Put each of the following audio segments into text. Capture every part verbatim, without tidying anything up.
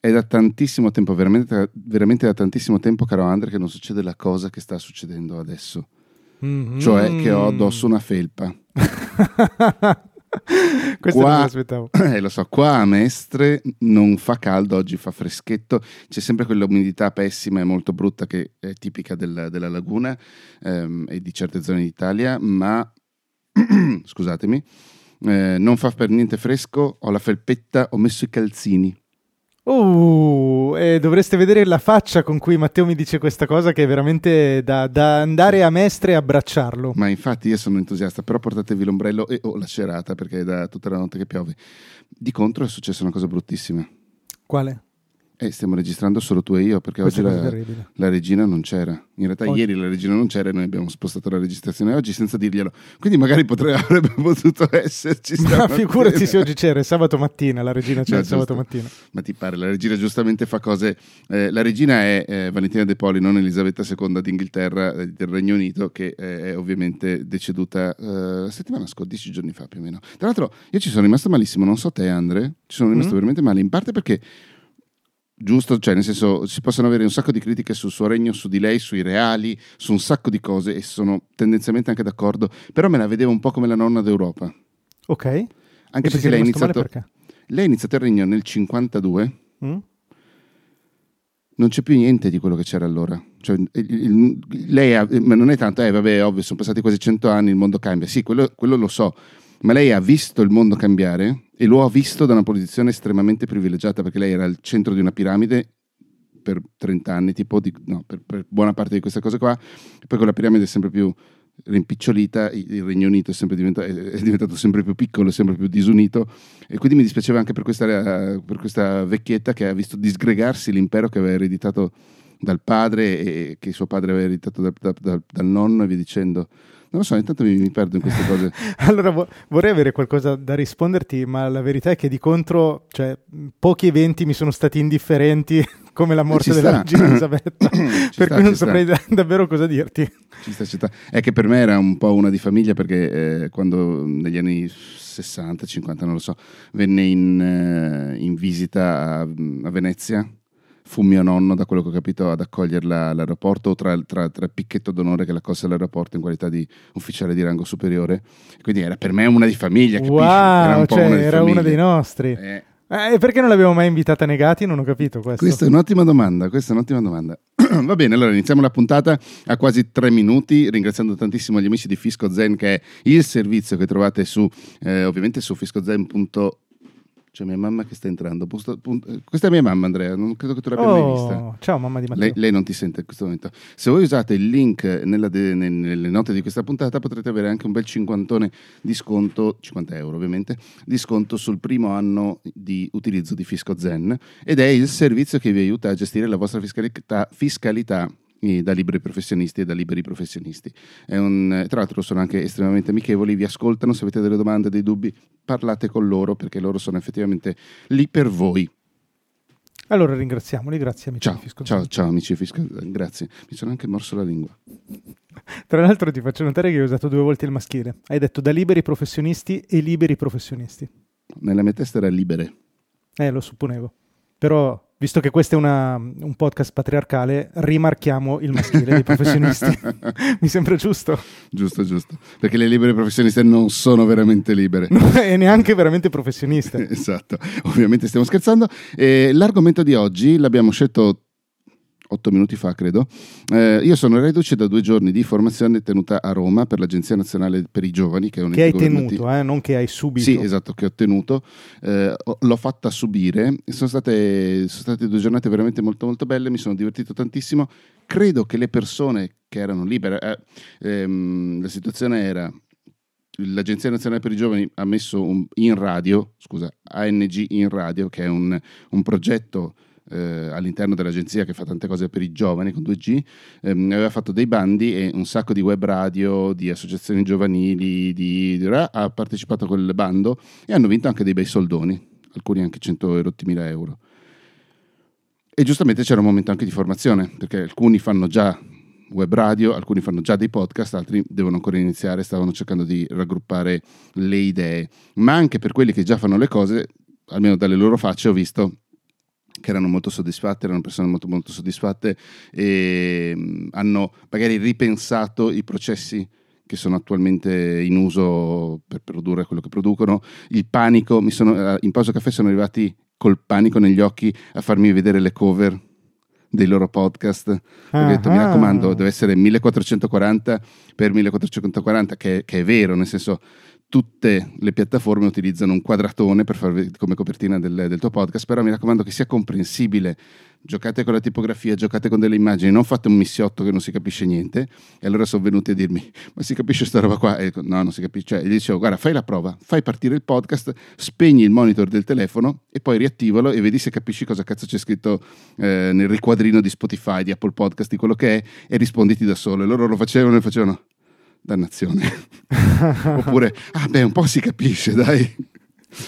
È da tantissimo tempo, veramente, veramente da tantissimo tempo, caro Andre, che non succede la cosa che sta succedendo adesso. Mm-hmm. Cioè che ho addosso una felpa. Questo qua, non me l'aspettavo. Eh, lo so, qua a Mestre non fa caldo, oggi fa freschetto, c'è sempre quell'umidità pessima e molto brutta che è tipica del, della laguna ehm, e di certe zone d'Italia, ma scusatemi, eh, non fa per niente fresco, ho la felpetta, ho messo i calzini. Uh, e dovreste vedere la faccia con cui Matteo mi dice questa cosa, che è veramente da, da andare a Mestre e abbracciarlo. Ma infatti io sono entusiasta, però portatevi l'ombrello e oh, la cerata, perché è da tutta la notte che piove. Di contro è successa una cosa bruttissima. Quale? Eh, stiamo registrando solo tu e io, perché questa oggi la, la regina non c'era. In realtà oggi. Ieri la regina non c'era e noi abbiamo spostato la registrazione oggi senza dirglielo. Quindi magari potrebbe, avrebbe potuto esserci. Ma figurati se oggi c'era, è sabato mattina, la regina c'era, no, sabato mattina. Ma ti pare, la regina giustamente fa cose... Eh, la regina è eh, Valentina De Poli, non Elisabetta seconda d'Inghilterra, eh, del Regno Unito, che eh, è ovviamente deceduta eh, la settimana scorsa, dieci giorni fa più o meno. Tra l'altro io ci sono rimasto malissimo, non so te Andre, ci sono rimasto mm. veramente male, in parte perché... Giusto, cioè nel senso si possono avere un sacco di critiche sul suo regno, su di lei, sui reali, su un sacco di cose, e sono tendenzialmente anche d'accordo, però me la vedevo un po' come la nonna d'Europa. Ok. Anche perché lei ha iniziato perché? lei ha iniziato il regno nel cinquantadue. Mm? Non c'è più niente di quello che c'era allora. Cioè, il, il, lei ha, ma non è tanto, eh vabbè, ovvio, sono passati quasi cento anni, il mondo cambia. Sì, quello, quello lo so. Ma lei ha visto il mondo cambiare e lo ha visto da una posizione estremamente privilegiata, perché lei era al centro di una piramide per trenta anni, tipo di, no, per, per buona parte di questa cosa qua. Poi quella piramide è sempre più rimpicciolita, il Regno Unito è, sempre diventato, è diventato sempre più piccolo, sempre più disunito, e quindi mi dispiaceva anche per questa, per questa vecchietta che ha visto disgregarsi l'impero che aveva ereditato dal padre e che suo padre aveva ereditato dal, dal, dal, dal nonno, e via dicendo. Non lo so, intanto mi, mi perdo in queste cose. Allora vo- vorrei avere qualcosa da risponderti, ma la verità è che di contro, cioè, pochi eventi mi sono stati indifferenti come la morte della regina Elisabetta, per sta, cui non saprei da- davvero cosa dirti. Ci sta, ci sta. È che per me era un po' una di famiglia, perché eh, quando negli anni sessanta, cinquanta, non lo so, venne in, eh, in visita a, a Venezia, fu mio nonno, da quello che ho capito, ad accoglierla all'aeroporto, tra, tra, tra picchetto d'onore che la accolse all'aeroporto in qualità di ufficiale di rango superiore, quindi era per me una di famiglia, capisci? Wow, era un po' cioè, una di era famiglia. Una dei nostri. Eh. Eh, perché non l'abbiamo mai invitata Negati? Non ho capito questo. Questa è un'ottima domanda, questa è un'ottima domanda. Va bene, allora iniziamo la puntata a quasi tre minuti, ringraziando tantissimo gli amici di FiscoZen, che è il servizio che trovate su eh, ovviamente su fiscozen punto org. C'è mia mamma che sta entrando. Questa è mia mamma, Andrea, non credo che tu l'abbia oh, mai vista. Ciao mamma di Matteo. Lei, lei non ti sente in questo momento. Se voi usate il link nella de, nelle note di questa puntata, potrete avere anche un bel cinquantone di sconto, cinquanta euro ovviamente, di sconto sul primo anno di utilizzo di FiscoZen, ed è il servizio che vi aiuta a gestire la vostra fiscalità, fiscalità da liberi professionisti e da liberi professionisti. È un, tra l'altro sono anche estremamente amichevoli, vi ascoltano, se avete delle domande, dei dubbi, parlate con loro, perché loro sono effettivamente lì per voi. Allora ringraziamoli, grazie amici di FiscoZen. Ciao, ciao amici di FiscoZen, grazie. Mi sono anche morso la lingua. Tra l'altro ti faccio notare che hai usato due volte il maschile. Hai detto da liberi professionisti e liberi professionisti. Nella mia testa era libere. Eh, lo supponevo. Però... Visto che questo è una, un podcast patriarcale, rimarchiamo il maschile dei professionisti. Mi sembra giusto. Giusto, giusto. Perché le libere professioniste non sono veramente libere. No, e neanche veramente professioniste. Esatto. Ovviamente stiamo scherzando. E l'argomento di oggi l'abbiamo scelto otto minuti fa, credo. Eh, io sono reduce da due giorni di formazione tenuta a Roma per l'Agenzia Nazionale per i Giovani. Che, è un che hai tenuto, eh? Non che hai subito. Sì, esatto, che ho tenuto. Eh, l'ho fatta subire. Sono state, sono state due giornate veramente molto molto belle, mi sono divertito tantissimo. Credo che le persone che erano libere... Eh, ehm, la situazione era... L'Agenzia Nazionale per i Giovani ha messo un, in radio, scusa, A N G in radio, che è un, un progetto... Eh, all'interno dell'agenzia che fa tante cose per i giovani con due G, ehm, aveva fatto dei bandi e un sacco di web radio, di associazioni giovanili, di, di, ha partecipato a quel bando e hanno vinto anche dei bei soldoni, alcuni anche cento e rotti mila euro. E giustamente c'era un momento anche di formazione, perché alcuni fanno già web radio, alcuni fanno già dei podcast, altri devono ancora iniziare, stavano cercando di raggruppare le idee, ma anche per quelli che già fanno le cose, almeno dalle loro facce ho visto che erano molto soddisfatte, erano persone molto molto soddisfatte e mh, hanno magari ripensato i processi che sono attualmente in uso per produrre quello che producono. Il panico, mi sono, in pausa caffè sono arrivati col panico negli occhi a farmi vedere le cover dei loro podcast. Ah, ho detto, ah, mi raccomando, deve essere millequattrocentoquaranta per millequattrocentoquaranta, che, che è vero, nel senso, tutte le piattaforme utilizzano un quadratone per farvi come copertina del, del tuo podcast, però mi raccomando che sia comprensibile. Giocate con la tipografia, giocate con delle immagini, non fate un missiotto che non si capisce niente. E allora sono venuti a dirmi, ma si capisce sta roba qua? E no, non si capisce. Cioè, gli dicevo, guarda, fai la prova, fai partire il podcast, spegni il monitor del telefono e poi riattivalo e vedi se capisci cosa cazzo c'è scritto eh, nel riquadrino di Spotify, di Apple Podcast, di quello che è, e risponditi da solo. E loro lo facevano e facevano, dannazione. Oppure, ah beh, un po' si capisce, dai.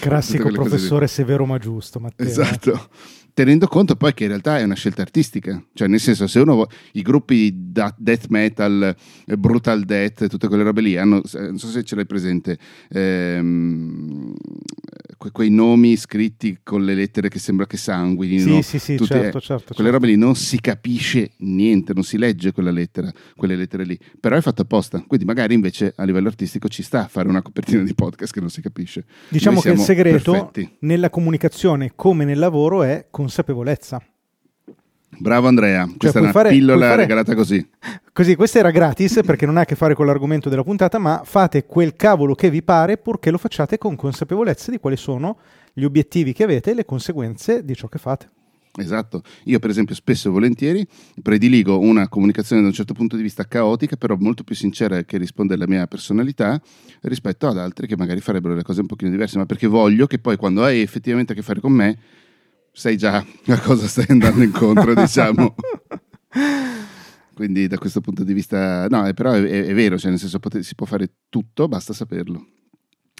Classico professore severo ma giusto, Matteo. Esatto. Tenendo conto poi che in realtà è una scelta artistica, cioè nel senso, se uno i gruppi da, death metal, brutal death, tutte quelle robe lì hanno, non so se ce l'hai presente, ehm, que, quei nomi scritti con le lettere che sembra che sanguinino, sì, sì, sì, tutte, certo, eh, certo, quelle certo. robe lì non si capisce niente, non si legge quella lettera, quelle lettere lì, però è fatto apposta, quindi magari invece a livello artistico ci sta a fare una copertina di podcast che non si capisce. Diciamo Noi che il segreto perfetti. Nella comunicazione come nel lavoro è consapevolezza. Bravo Andrea, cioè, questa è una fare, pillola fare, regalata così. Così, questa era gratis perché non ha a che fare con l'argomento della puntata, ma fate quel cavolo che vi pare purché lo facciate con consapevolezza di quali sono gli obiettivi che avete e le conseguenze di ciò che fate. Esatto, io per esempio spesso e volentieri prediligo una comunicazione da un certo punto di vista caotica, però molto più sincera, che risponde alla mia personalità, rispetto ad altri che magari farebbero le cose un pochino diverse, ma perché voglio che poi quando hai effettivamente a che fare con me sai già a cosa stai andando incontro, diciamo. Quindi da questo punto di vista, no, però è, è vero, cioè nel senso pote- si può fare tutto, basta saperlo.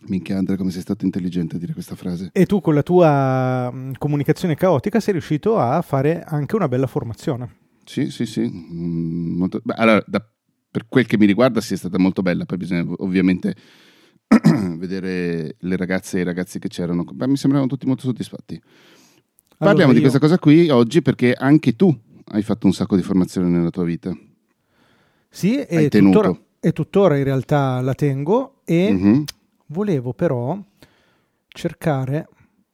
Minchia Andrea, come sei stato intelligente a dire questa frase. E tu con la tua comunicazione caotica sei riuscito a fare anche una bella formazione. Sì, sì, sì. Mm, molto... Beh, allora, da, per quel che mi riguarda sì, è stata molto bella, poi bisogna ovviamente vedere le ragazze e i ragazzi che c'erano. Beh, mi sembravano tutti molto soddisfatti. Allora, Parliamo io. di questa cosa qui oggi perché anche tu hai fatto un sacco di formazione nella tua vita. Sì, hai e, tenuto. Tuttora, e tuttora in realtà la tengo e mm-hmm. volevo però cercare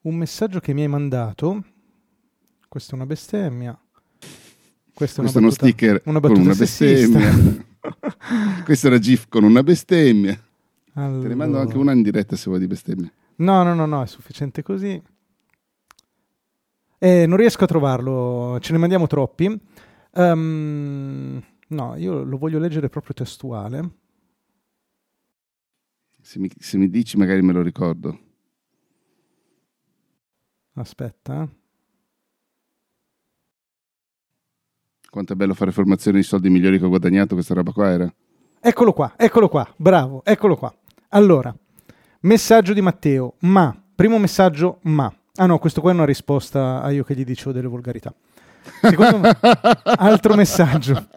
un messaggio che mi hai mandato. Questa è una bestemmia. Questa è una Questo battuta, è uno sticker una con una bestemmia. Questo era GIF con una bestemmia. Allora. Te ne mando anche una in diretta se vuoi di bestemmia. No, no, no, no, è sufficiente così. Eh, non riesco a trovarlo, ce ne mandiamo troppi. Um, no, io lo voglio leggere proprio testuale. Se mi, se mi dici magari me lo ricordo. Aspetta. Quanto è bello fare formazione di soldi migliori che ho guadagnato, questa roba qua era. Eccolo qua, eccolo qua, bravo, eccolo qua. Allora, messaggio di Matteo, ma, primo messaggio, ma. Ah no, questo qua è una risposta a io che gli dicevo delle volgarità. Secondo me, altro messaggio.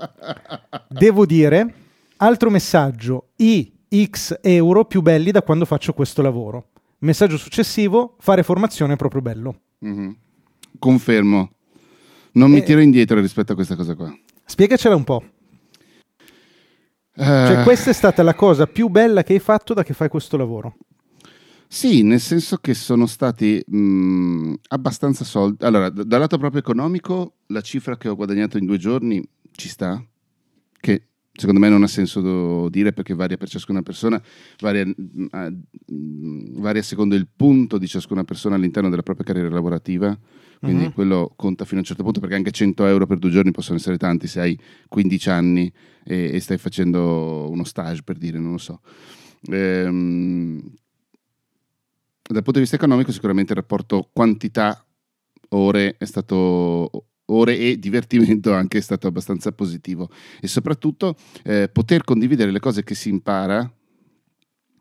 Devo dire, altro messaggio, i X euro più belli da quando faccio questo lavoro. Messaggio successivo, fare formazione è proprio bello. Mm-hmm. Confermo. Non e... mi tiro indietro rispetto a questa cosa qua. Spiegacela un po'. Uh... Cioè, questa è stata la cosa più bella che hai fatto da che fai questo lavoro. Sì, nel senso che sono stati mh, abbastanza soldi. Allora, d- dal lato proprio economico, la cifra che ho guadagnato in due giorni ci sta, che secondo me non ha senso do- dire perché varia per ciascuna persona, varia, mh, mh, varia secondo il punto di ciascuna persona all'interno della propria carriera lavorativa, quindi uh-huh. quello conta fino a un certo punto, perché anche cento euro per due giorni possono essere tanti se hai quindici anni e, e stai facendo uno stage, per dire, non lo so. Ehm... Dal punto di vista economico sicuramente il rapporto quantità ore è stato ore e divertimento anche è stato abbastanza positivo, e soprattutto eh, poter condividere le cose che si impara,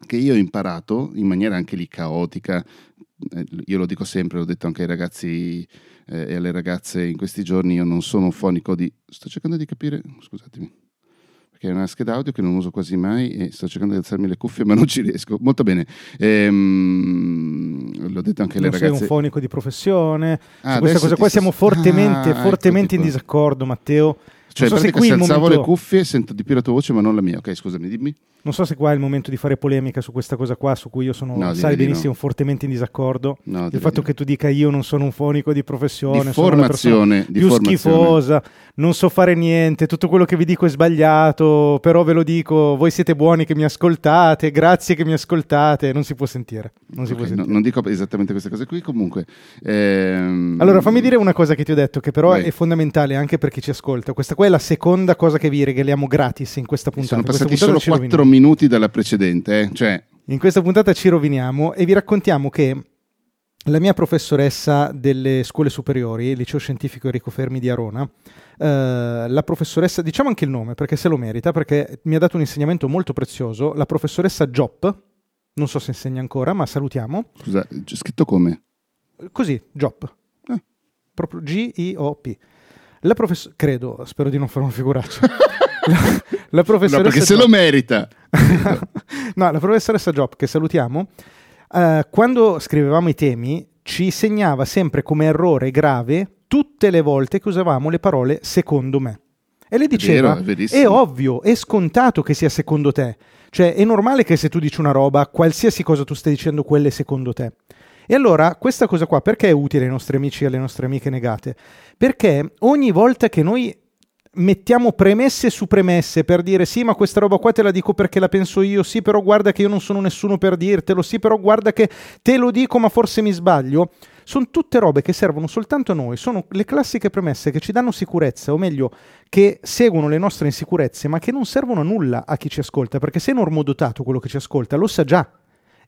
che io ho imparato in maniera anche lì caotica. Eh, io lo dico sempre, l'ho detto anche ai ragazzi eh, e alle ragazze in questi giorni, io non sono un fonico di... sto cercando di capire, scusatemi. perché è una scheda audio che non uso quasi mai e sto cercando di alzarmi le cuffie ma non ci riesco. Molto bene, ehm, l'ho detto anche alle ragazze. Sei un fonico di professione, ah, su questa cosa qua siamo fortemente, ah, fortemente ecco in disaccordo, Matteo. Cioè, non so se, qui se alzavo momento... le cuffie sento di più la tua voce ma non la mia. Ok, scusami, dimmi. Non so se qua è il momento di fare polemica su questa cosa qua, su cui io sono, no, sai benissimo, no. fortemente in disaccordo. No, il fatto no. che tu dica io non sono un fonico di professione, di formazione, sono di più formazione. Schifosa, non so fare niente, tutto quello che vi dico è sbagliato, però ve lo dico, voi siete buoni che mi ascoltate, grazie che mi ascoltate, non si può sentire. Non, si okay, può sentire. No, non dico esattamente queste cose qui, comunque. Ehm... Allora fammi dire una cosa che ti ho detto, che però Vai. è fondamentale anche per chi ci ascolta. Questa qua è la seconda cosa che vi regaliamo gratis in questa puntata. Sono passati solo quattro minuti dalla precedente, eh? Cioè... in questa puntata ci roviniamo e vi raccontiamo che la mia professoressa delle scuole superiori, il liceo scientifico Enrico Fermi di Arona, eh, la professoressa, diciamo anche il nome perché se lo merita, perché mi ha dato un insegnamento molto prezioso, la professoressa Giop, non so se insegna ancora, ma salutiamo. Scusa, c'è scritto come? Così, Giop, eh. proprio G I O P. La professor... credo, spero di non fare una figuraccia. La, la professoressa no, perché se Giop... lo merita. No, la professoressa Giop, che salutiamo, eh, quando scrivevamo i temi ci segnava sempre come errore grave tutte le volte che usavamo le parole "secondo me". E le diceva, è, vero, è, è ovvio, è scontato che sia secondo te. Cioè, è normale che se tu dici una roba, qualsiasi cosa tu stai dicendo, quella è secondo te. E allora, questa cosa qua, perché è utile ai nostri amici e alle nostre amiche negate? Perché ogni volta che noi mettiamo premesse su premesse per dire sì, ma questa roba qua te la dico perché la penso io, sì, però guarda che io non sono nessuno per dirtelo, sì, però guarda che te lo dico ma forse mi sbaglio, sono tutte robe che servono soltanto a noi, sono le classiche premesse che ci danno sicurezza, o meglio, che seguono le nostre insicurezze, ma che non servono a nulla a chi ci ascolta, perché se è normodotato quello che ci ascolta lo sa già.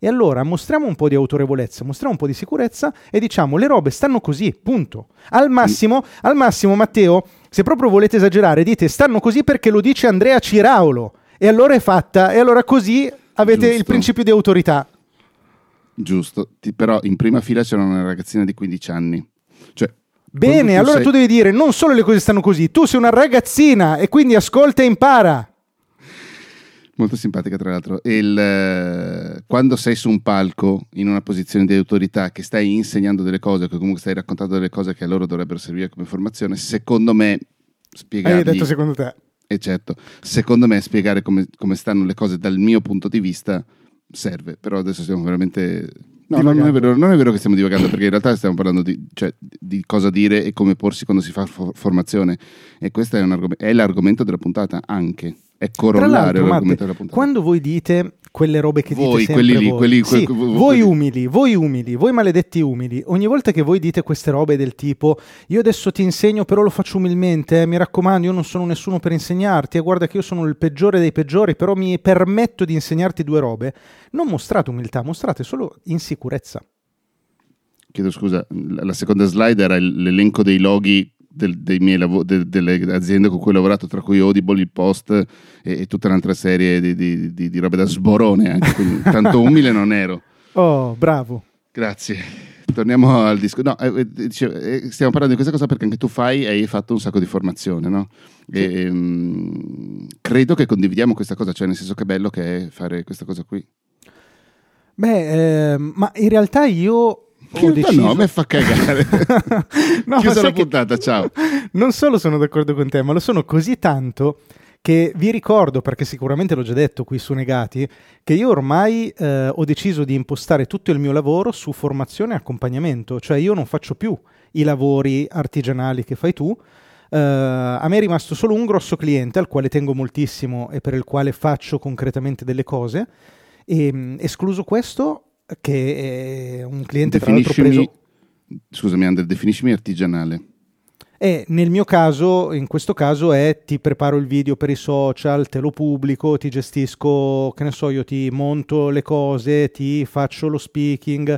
E allora mostriamo un po' di autorevolezza, mostriamo un po' di sicurezza e diciamo le robe stanno così, punto. Al massimo, al massimo Matteo, se proprio volete esagerare, dite stanno così perché lo dice Andrea Ciraulo. E allora è fatta, e allora così avete Giusto. il principio di autorità. Giusto, Ti, però in prima fila c'era una ragazzina di quindici anni. Cioè, Bene, tu allora sei... tu devi dire non solo le cose stanno così, tu sei una ragazzina e quindi ascolta e impara. Molto simpatica tra l'altro. Il, eh, quando sei su un palco in una posizione di autorità, che stai insegnando delle cose, che comunque stai raccontando delle cose che a loro dovrebbero servire come formazione, secondo me spiegargli, hai detto secondo te, e certo, secondo me spiegare come, come stanno le cose dal mio punto di vista serve. Però adesso siamo veramente no, non, è vero, non è vero che stiamo divagando, perché in realtà stiamo parlando di, cioè, di cosa dire e come porsi quando si fa for- formazione, e questo è, un argom- è l'argomento della puntata anche. È corollare l'argomento della puntata. Quando voi dite quelle robe che voi, dite sempre lì, voi, quelli, sì, que- voi quelli. umili, voi umili, voi maledetti umili, ogni volta che voi dite queste robe del tipo io adesso ti insegno però lo faccio umilmente, eh, mi raccomando io non sono nessuno per insegnarti, eh, guarda che io sono il peggiore dei peggiori però mi permetto di insegnarti due robe, non mostrate umiltà, mostrate solo insicurezza. Chiedo scusa, la seconda slide era l'elenco dei loghi Del, dei miei lav- de, delle aziende con cui ho lavorato, tra cui Audible, il Post e, e tutta un'altra serie di, di, di, di robe da sborone anche, quindi tanto umile non ero. Oh, bravo, grazie. Torniamo al discorso. No, eh, eh, stiamo parlando di questa cosa perché anche tu fai, hai fatto un sacco di formazione, no? Sì. E, ehm, credo che condividiamo questa cosa, cioè nel senso che è bello che è fare questa cosa qui. Beh, eh, ma in realtà io Chiuda, no, me fa cagare. No, chiusa la puntata, ciao. Non solo sono d'accordo con te, ma lo sono così tanto che vi ricordo, perché sicuramente l'ho già detto qui su Negati, che io ormai eh, ho deciso di impostare tutto il mio lavoro su formazione e accompagnamento. Cioè io non faccio più i lavori artigianali che fai tu. Uh, a me è rimasto solo un grosso cliente al quale tengo moltissimo e per il quale faccio concretamente delle cose. E, mh, escluso questo, che è un cliente tra l'altro preso... Scusami Andre, definiscimi artigianale. E nel mio caso, in questo caso è ti preparo il video per i social, te lo pubblico, ti gestisco, che ne so io, ti monto le cose, ti faccio lo speaking,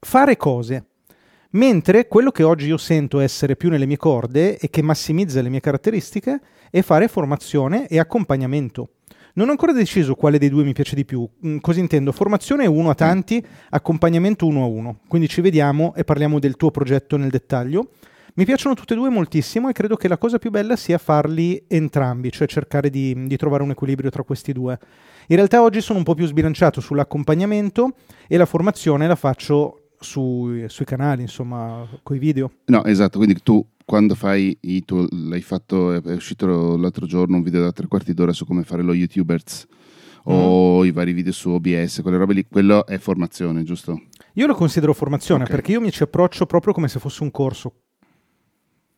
fare cose. Mentre quello che oggi io sento essere più nelle mie corde e che massimizza le mie caratteristiche è fare formazione e accompagnamento. Non ho ancora deciso quale dei due mi piace di più, così intendo formazione uno a tanti, accompagnamento uno a uno, quindi ci vediamo e parliamo del tuo progetto nel dettaglio, Mi piacciono tutte e due moltissimo e credo che la cosa più bella sia farli entrambi, cioè cercare di, di trovare un equilibrio tra questi due. In realtà oggi sono un po' più sbilanciato sull'accompagnamento e la formazione la faccio su, sui canali, insomma, coi video. No, esatto, quindi tu quando fai, tu l'hai fatto, è uscito l'altro giorno un video da tre quarti d'ora su come fare lo YouTubers o mm. i vari video su O B S, quelle robe lì, quello è formazione, giusto? Io lo considero formazione, okay, perché io mi ci approccio proprio come se fosse un corso.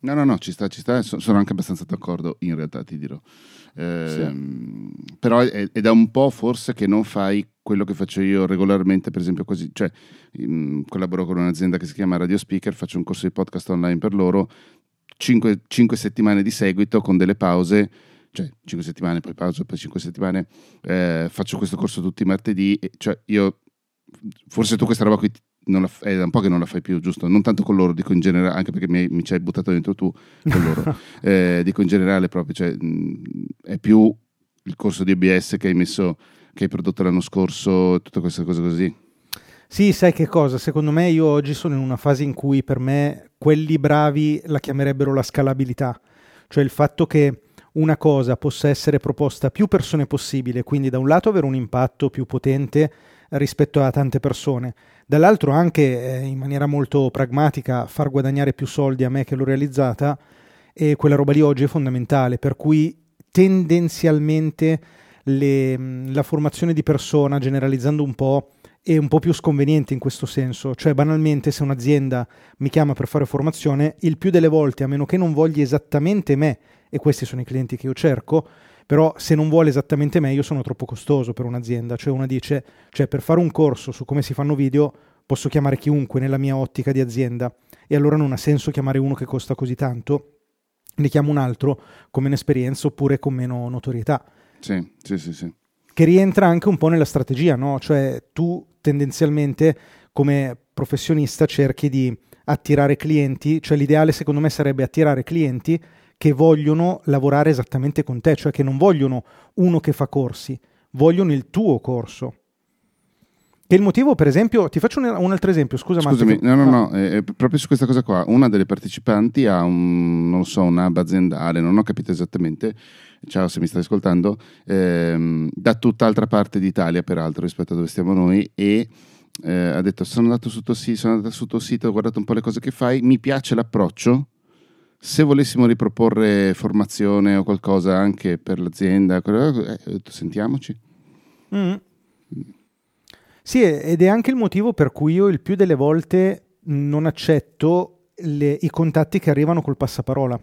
No, no, no, ci sta, ci sta, sono anche abbastanza d'accordo, in realtà ti dirò. Eh, sì. Però è, è da un po' forse che non fai quello che faccio io regolarmente, per esempio così, cioè mh, collaboro con un'azienda che si chiama Radio Speaker, faccio un corso di podcast online per loro, cinque, cinque settimane di seguito con delle pause, cioè cinque settimane, poi pausa, poi cinque settimane, eh, faccio questo corso tutti i martedì, e cioè io, forse tu questa roba qui... Non la, è da un po' che non la fai più, giusto? Non tanto con loro, dico in generale, anche perché mi, mi ci hai buttato dentro tu con loro. eh, dico in generale proprio, cioè, mh, è più il corso di O B S che hai messo, che hai prodotto l'anno scorso, tutte queste cose così. Sì, sai che cosa? Secondo me io oggi sono in una fase in cui per me quelli bravi la chiamerebbero la scalabilità, cioè il fatto che una cosa possa essere proposta a più persone possibile, quindi da un lato avere un impatto più potente rispetto a tante persone, dall'altro anche eh, in maniera molto pragmatica far guadagnare più soldi a me che l'ho realizzata, e quella roba lì oggi è fondamentale, per cui tendenzialmente le, la formazione di persona, generalizzando un po', è un po' più sconveniente in questo senso, cioè banalmente se un'azienda mi chiama per fare formazione, il più delle volte, a meno che non voglia esattamente me, e questi sono i clienti che io cerco, però se non vuole esattamente me io sono troppo costoso per un'azienda, cioè una dice, cioè per fare un corso su come si fanno video posso chiamare chiunque nella mia ottica di azienda, e allora non ha senso chiamare uno che costa così tanto, ne chiamo un altro con meno esperienza oppure con meno notorietà. Sì, sì, sì, sì. Che rientra anche un po' nella strategia, no? Cioè tu tendenzialmente come professionista cerchi di attirare clienti, cioè l'ideale secondo me sarebbe attirare clienti che vogliono lavorare esattamente con te, cioè che non vogliono uno che fa corsi, vogliono il tuo corso. Che il motivo, per esempio, ti faccio un, un altro esempio, scusa Scusami, Matteo. No, no, no, no. Eh, proprio su questa cosa qua, una delle partecipanti ha un, non so, un'hub aziendale, non ho capito esattamente, ciao se mi stai ascoltando, ehm, da tutt'altra parte d'Italia, peraltro, rispetto a dove stiamo noi, e... Eh, ha detto sono andato sul tuo sito, sono andato sul tuo sito, ho guardato un po' le cose che fai, mi piace l'approccio, se volessimo riproporre formazione o qualcosa anche per l'azienda, eh, sentiamoci. Mm. Sì, ed è anche il motivo per cui io il più delle volte non accetto le, i contatti che arrivano col passaparola,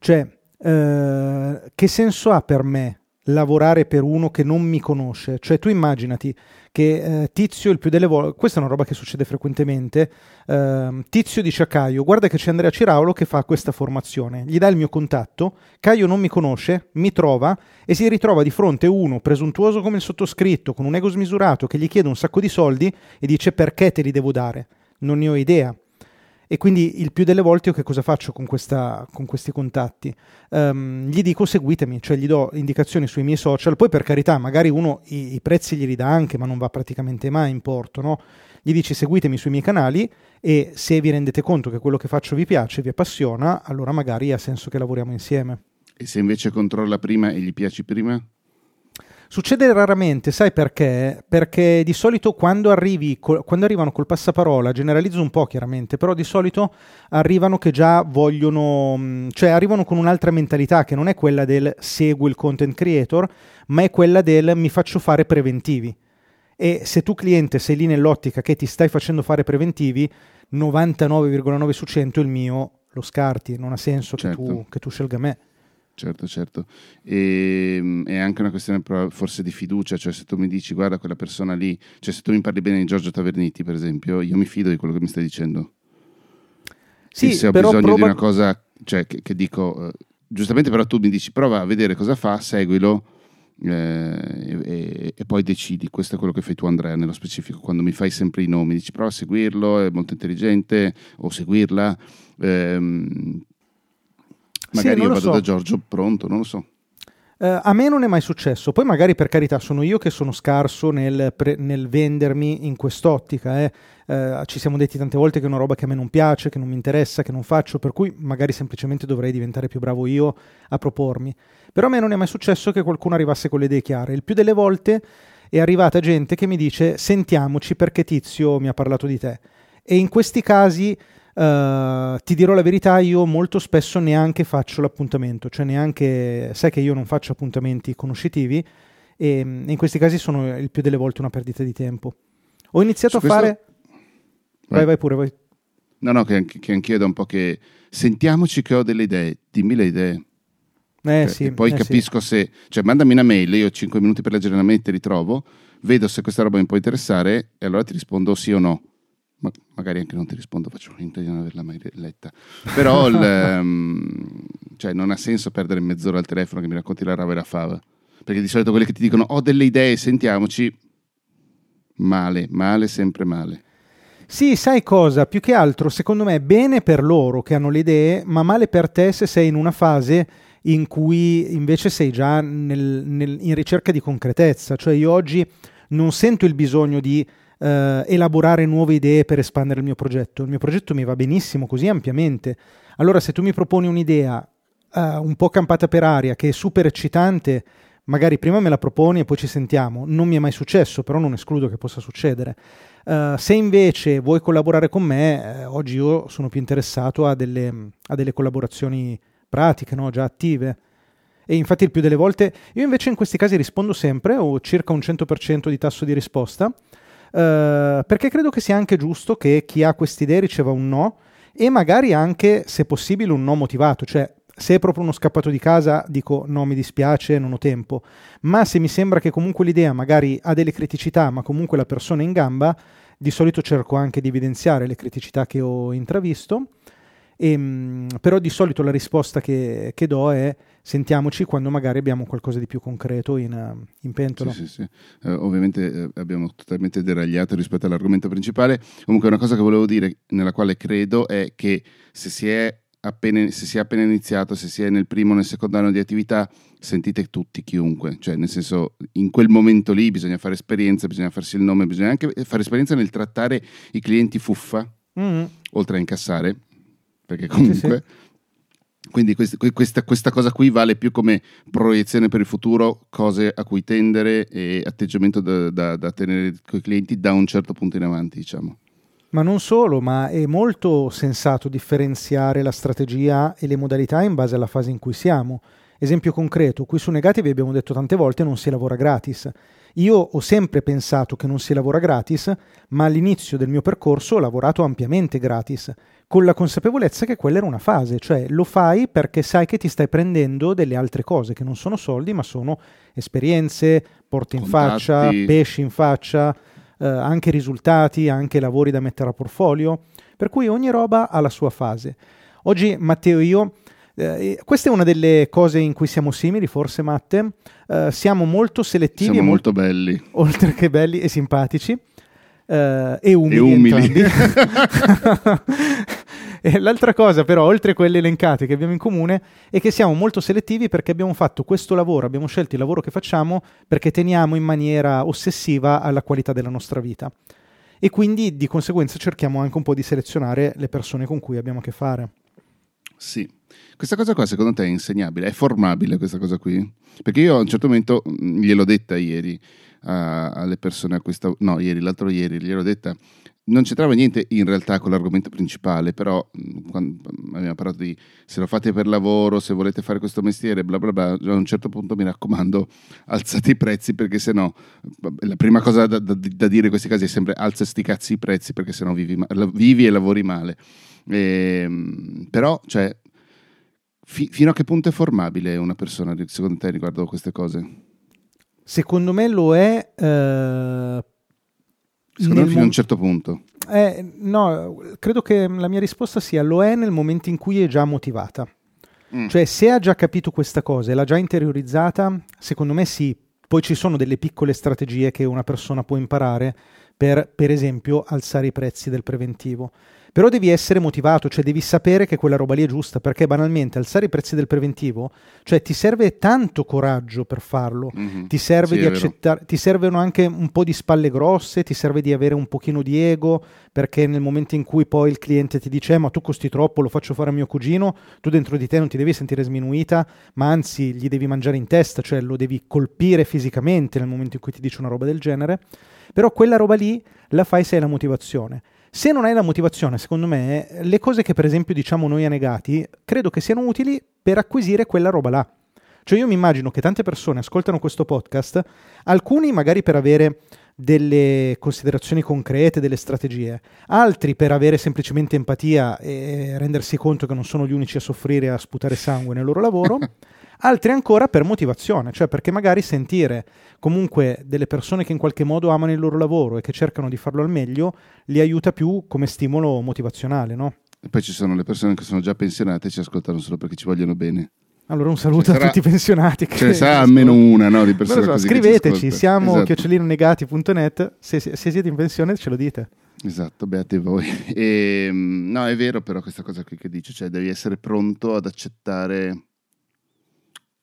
cioè eh, che senso ha per me lavorare per uno che non mi conosce? Cioè tu immaginati che eh, Tizio il più delle volte, questa è una roba che succede frequentemente, eh, Tizio dice a Caio guarda che c'è Andrea Ciraulo che fa questa formazione, gli dà il mio contatto, Caio non mi conosce, mi trova e si ritrova di fronte uno presuntuoso come il sottoscritto con un ego smisurato che gli chiede un sacco di soldi e dice perché te li devo dare? Non ne ho idea. E quindi il più delle volte io che cosa faccio con, questa, con questi contatti? Um, gli dico seguitemi, cioè gli do indicazioni sui miei social, poi per carità magari uno i, i prezzi glieli dà anche, ma non va praticamente mai in porto, no? Gli dici seguitemi sui miei canali e se vi rendete conto che quello che faccio vi piace, vi appassiona, allora magari ha senso che lavoriamo insieme. E se invece controlla prima e gli piaci prima? Succede raramente, sai perché? Perché di solito quando arrivi, quando arrivano col passaparola, generalizzo un po' chiaramente, però di solito arrivano che già vogliono, cioè arrivano con un'altra mentalità che non è quella del seguo il content creator, ma è quella del mi faccio fare preventivi. E se tu cliente sei lì nell'ottica che ti stai facendo fare preventivi, novantanove virgola nove su cento il mio lo scarti, non ha senso certo. che tu, che tu scelga me. Certo, certo. E, è anche una questione forse di fiducia, cioè se tu mi dici guarda quella persona lì, cioè se tu mi parli bene di Giorgio Taverniti per esempio, io mi fido di quello che mi stai dicendo. Sì, e se ho però bisogno prova... di una cosa, cioè che, che dico, eh, giustamente però tu mi dici prova a vedere cosa fa, seguilo eh, e, e poi decidi, questo è quello che fai tu Andrea nello specifico, quando mi fai sempre i nomi, dici prova a seguirlo, è molto intelligente, o seguirla, ehm, magari sì, io vado so. da Giorgio pronto, non lo so. Eh, a me non è mai successo, poi magari per carità sono io che sono scarso nel, pre- nel vendermi in quest'ottica, eh. Eh, ci siamo detti tante volte che è una roba che a me non piace, che non mi interessa, che non faccio, per cui magari semplicemente dovrei diventare più bravo io a propormi, però a me non è mai successo che qualcuno arrivasse con le idee chiare. Il più delle volte è arrivata gente che mi dice sentiamoci perché Tizio mi ha parlato di te, e in questi casi Uh, ti dirò la verità, io molto spesso neanche faccio l'appuntamento, cioè neanche, sai che io non faccio appuntamenti conoscitivi, e in questi casi sono il più delle volte una perdita di tempo. Ho iniziato a fare vai vai pure vai no no che, che anch'io da un po' che sentiamoci che ho delle idee, dimmi le idee, eh, cioè, sì, e poi eh, capisco sì. Se cioè mandami una mail, io ho cinque minuti per leggere la mail, te li trovo, vedo se questa roba mi può interessare e allora ti rispondo sì o no. Ma magari anche non ti rispondo, faccio finta di non averla mai letta, però il, um, cioè non ha senso perdere mezz'ora al telefono che mi racconti la rava e la fava, perché di solito quelli che ti dicono ho delle idee, sentiamoci, male, male, sempre male. Sì, sai cosa? Più che altro secondo me bene per loro che hanno le idee, ma male per te se sei in una fase in cui invece sei già nel, nel, in ricerca di concretezza. Cioè io oggi non sento il bisogno di Uh, elaborare nuove idee per espandere il mio progetto. Il mio progetto mi va benissimo così ampiamente. Allora se tu mi proponi un'idea uh, un po' campata per aria, che è super eccitante, magari prima me la proponi e poi ci sentiamo. Non mi è mai successo, però non escludo che possa succedere. Uh, se invece vuoi collaborare con me, eh, oggi io sono più interessato a delle, a delle collaborazioni pratiche, no? Già attive. E infatti il più delle volte, io invece in questi casi rispondo sempre, ho circa un cento per cento di tasso di risposta, Uh, perché credo che sia anche giusto che chi ha queste idee riceva un no, e magari anche se possibile un no motivato, cioè se è proprio uno scappato di casa dico no, mi dispiace, non ho tempo, ma se mi sembra che comunque l'idea magari ha delle criticità ma comunque la persona è in gamba, di solito cerco anche di evidenziare le criticità che ho intravisto, e, mh, però di solito la risposta che, che do è sentiamoci quando magari abbiamo qualcosa di più concreto in, in pentola. Sì, sì, sì. Eh, ovviamente eh, abbiamo totalmente deragliato rispetto all'argomento principale. Comunque una cosa che volevo dire, nella quale credo, è che se si è appena, se si è appena iniziato, se si è nel primo o nel secondo anno di attività, sentite tutti, chiunque. Cioè nel senso, in quel momento lì bisogna fare esperienza, bisogna farsi il nome, bisogna anche fare esperienza nel trattare i clienti fuffa, mm. oltre a incassare, perché comunque... Sì, sì. Quindi questa, questa, questa cosa qui vale più come proiezione per il futuro, cose a cui tendere e atteggiamento da, da, da tenere con i clienti da un certo punto in avanti, diciamo. Ma non solo, ma è molto sensato differenziare la strategia e le modalità in base alla fase in cui siamo. Esempio concreto, qui su Negati vi abbiamo detto tante volte non si lavora gratis. Io ho sempre pensato che non si lavora gratis, ma all'inizio del mio percorso ho lavorato ampiamente gratis, con la consapevolezza che quella era una fase, cioè lo fai perché sai che ti stai prendendo delle altre cose che non sono soldi ma sono esperienze, porte in contatti, faccia, pesci in faccia, eh, anche risultati, anche lavori da mettere a portfolio, per cui ogni roba ha la sua fase. Oggi Matteo e io Eh, questa è una delle cose in cui siamo simili, forse Matte, eh, siamo molto selettivi, siamo e molto, molto belli, oltre che belli e simpatici, eh, e umili, e umili. E l'altra cosa però, oltre a quelle elencate che abbiamo in comune, è che siamo molto selettivi perché abbiamo fatto questo lavoro, abbiamo scelto il lavoro che facciamo perché teniamo in maniera ossessiva alla qualità della nostra vita, e quindi di conseguenza cerchiamo anche un po' di selezionare le persone con cui abbiamo a che fare. Sì. Questa cosa qua secondo te è insegnabile? È formabile questa cosa qui? Perché io a un certo momento gliel'ho detta ieri a, alle persone a questa, no ieri, l'altro ieri gliel'ho detta, non c'entrava niente in realtà con l'argomento principale, però quando abbiamo parlato di se lo fate per lavoro, se volete fare questo mestiere bla bla bla, a un certo punto mi raccomando alzate i prezzi, perché sennò la prima cosa da, da, da dire in questi casi è sempre alza sti cazzi i prezzi, perché sennò vivi, vivi e lavori male, e, però cioè fino a che punto è formabile una persona, secondo te, riguardo a queste cose? Secondo me lo è... Eh, secondo me fino mo- a un certo punto. Eh, no, credo che la mia risposta sia lo è nel momento in cui è già motivata. Mm. Cioè, se ha già capito questa cosa e l'ha già interiorizzata, secondo me sì. Poi ci sono delle piccole strategie che una persona può imparare per, per esempio, alzare i prezzi del preventivo. Però devi essere motivato, cioè devi sapere che quella roba lì è giusta, perché banalmente alzare i prezzi del preventivo, cioè ti serve tanto coraggio per farlo, mm-hmm. ti serve sì, di accettare, ti servono anche un po' di spalle grosse, ti serve di avere un pochino di ego, perché nel momento in cui poi il cliente ti dice eh, ma tu costi troppo, lo faccio fare a mio cugino, tu dentro di te non ti devi sentire sminuita, ma anzi gli devi mangiare in testa, cioè lo devi colpire fisicamente nel momento in cui ti dice una roba del genere. Però quella roba lì la fai se hai la motivazione. Se non hai la motivazione, secondo me, le cose che per esempio diciamo noi a Negati, credo che siano utili per acquisire quella roba là. Cioè io mi immagino che tante persone ascoltano questo podcast, alcuni magari per avere delle considerazioni concrete, delle strategie, altri per avere semplicemente empatia e rendersi conto che non sono gli unici a soffrire e a sputare sangue nel loro lavoro, altri ancora per motivazione, cioè perché magari sentire comunque delle persone che in qualche modo amano il loro lavoro e che cercano di farlo al meglio li aiuta più come stimolo motivazionale, no? E poi ci sono le persone che sono già pensionate e ci ascoltano solo perché ci vogliono bene. Allora un saluto a tutti i pensionati. Che ce ne sarà almeno una, no, di persone so, così. Scriveteci, siamo esatto. chiocciolino negati punto net, se, se siete in pensione ce lo dite. Esatto, beati voi. E, no, è vero però questa cosa qui che dice, cioè devi essere pronto ad accettare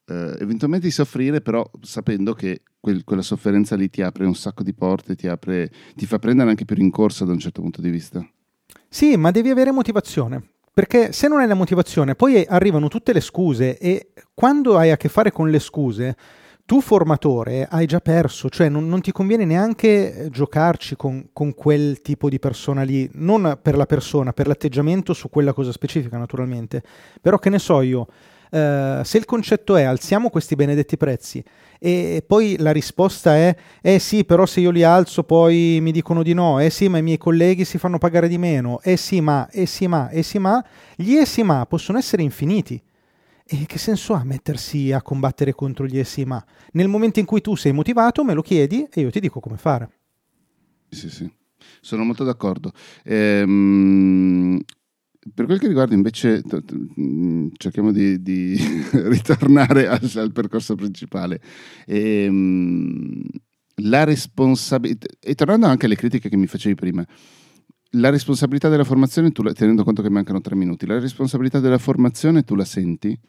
eh, eventualmente di soffrire, però sapendo che quel, quella sofferenza lì ti apre un sacco di porte, ti apre, ti fa prendere anche più rincorsa da un certo punto di vista. Sì, ma devi avere motivazione. Perché se non hai la motivazione, poi arrivano tutte le scuse e quando hai a che fare con le scuse, tu formatore hai già perso, cioè non, non ti conviene neanche giocarci con, con quel tipo di persona lì, non per la persona, per l'atteggiamento su quella cosa specifica naturalmente, però che ne so io, eh, se il concetto è alziamo questi benedetti prezzi e poi la risposta è eh sì però se io li alzo poi mi dicono di no, eh sì ma i miei colleghi si fanno pagare di meno, eh sì ma, eh sì ma, eh sì ma, gli eh sì ma possono essere infiniti e che senso ha mettersi a combattere contro gli eh sì ma? Nel momento in cui tu sei motivato me lo chiedi e io ti dico come fare. Sì sì, sono molto d'accordo. ehm Per quel che riguarda invece, cerchiamo di, di ritornare al, al percorso principale. E, la responsabilità, e tornando anche alle critiche che mi facevi prima, la responsabilità della formazione, tu la, tenendo conto che mancano tre minuti, la responsabilità della formazione tu la senti?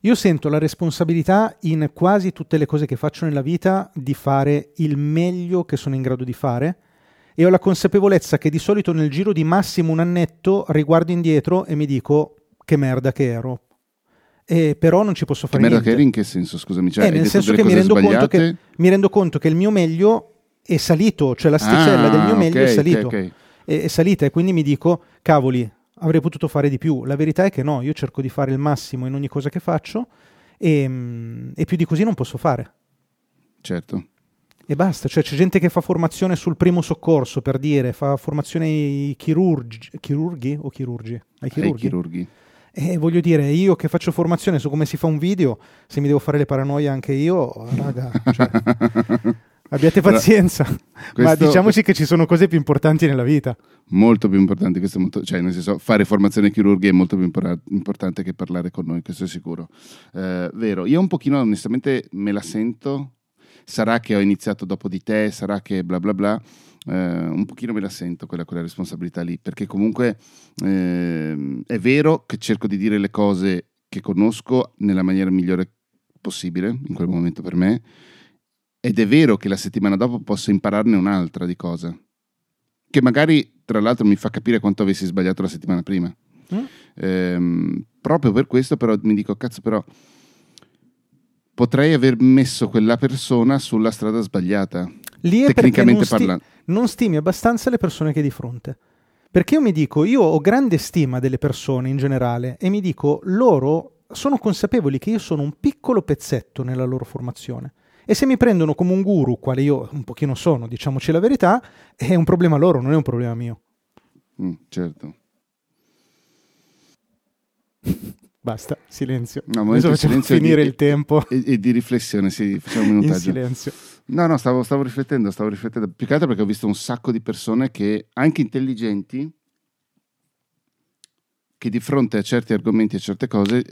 Io sento la responsabilità in quasi tutte le cose che faccio nella vita di fare il meglio che sono in grado di fare. E ho la consapevolezza che di solito nel giro di massimo un annetto riguardo indietro e mi dico che merda che ero. E però non ci posso fare che niente. Merda che eri in che senso? Scusami. Cioè, eh, nel senso che mi, rendo conto che mi rendo conto che il mio meglio è salito, cioè l'asticella ah, del mio meglio okay, è salito. Okay, okay. È, è salita e quindi mi dico, cavoli, avrei potuto fare di più. La verità è che no, io cerco di fare il massimo in ogni cosa che faccio e, e più di così non posso fare. Certo. E basta, cioè c'è gente che fa formazione sul primo soccorso, per dire, fa formazione ai chirurgi, chirurghi o chirurgi? Ai chirurghi. Ai chirurghi. E voglio dire, io che faccio formazione su come si fa un video, se mi devo fare le paranoie anche io, raga, cioè, abbiate pazienza, allora, questo, ma diciamoci che ci sono cose più importanti nella vita. Molto più importanti, questo è molto, cioè nel senso, fare formazione ai chirurghi è molto più impor- importante che parlare con noi, questo è sicuro. Eh, vero, io un pochino onestamente me la sento. Sarà che ho iniziato dopo di te, sarà che bla bla bla, eh, un pochino me la sento quella, quella responsabilità lì, perché comunque eh, è vero che cerco di dire le cose che conosco nella maniera migliore possibile in quel momento per me, ed è vero che la settimana dopo posso impararne un'altra di cosa, che magari tra l'altro mi fa capire quanto avessi sbagliato la settimana prima. Mm. Eh, proprio per questo però mi dico, cazzo però, potrei aver messo quella persona sulla strada sbagliata, lì è tecnicamente non parlando. Sti- non stimi abbastanza le persone che hai di fronte. Perché io mi dico, io ho grande stima delle persone in generale e mi dico, loro sono consapevoli che io sono un piccolo pezzetto nella loro formazione. E se mi prendono come un guru, quale io un pochino sono, diciamoci la verità, è un problema loro, non è un problema mio. Mm, certo. Basta, silenzio. No, adesso facciamo finire di, il tempo. E, e di riflessione, sì, facciamo un minutaggio. In silenzio. No, no, stavo, stavo riflettendo, stavo riflettendo. Più che altro perché ho visto un sacco di persone che, anche intelligenti, che di fronte a certi argomenti e certe cose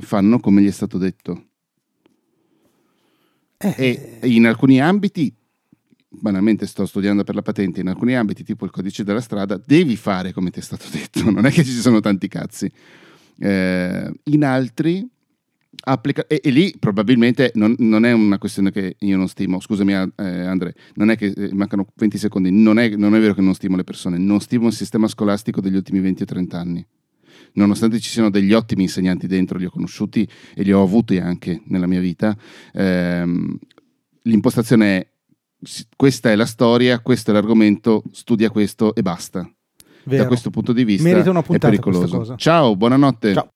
fanno come gli è stato detto. Eh. E in alcuni ambiti banalmente sto studiando per la patente in alcuni ambiti, tipo il codice della strada, devi fare come ti è stato detto, non è che ci sono tanti cazzi. Eh, in altri applica, e, e lì probabilmente non, non è una questione che io non stimo, scusami eh, Andrea, non è che eh, mancano venti secondi, non è, non è vero che non stimo le persone, non stimo il sistema scolastico degli ultimi venti o trenta anni, nonostante ci siano degli ottimi insegnanti dentro, li ho conosciuti e li ho avuti anche nella mia vita. Ehm, l'impostazione è: questa è la storia, questo è l'argomento, studia questo e basta. Vero. Da questo punto di vista merita una puntata, è pericoloso. Ciao, buonanotte. Ciao.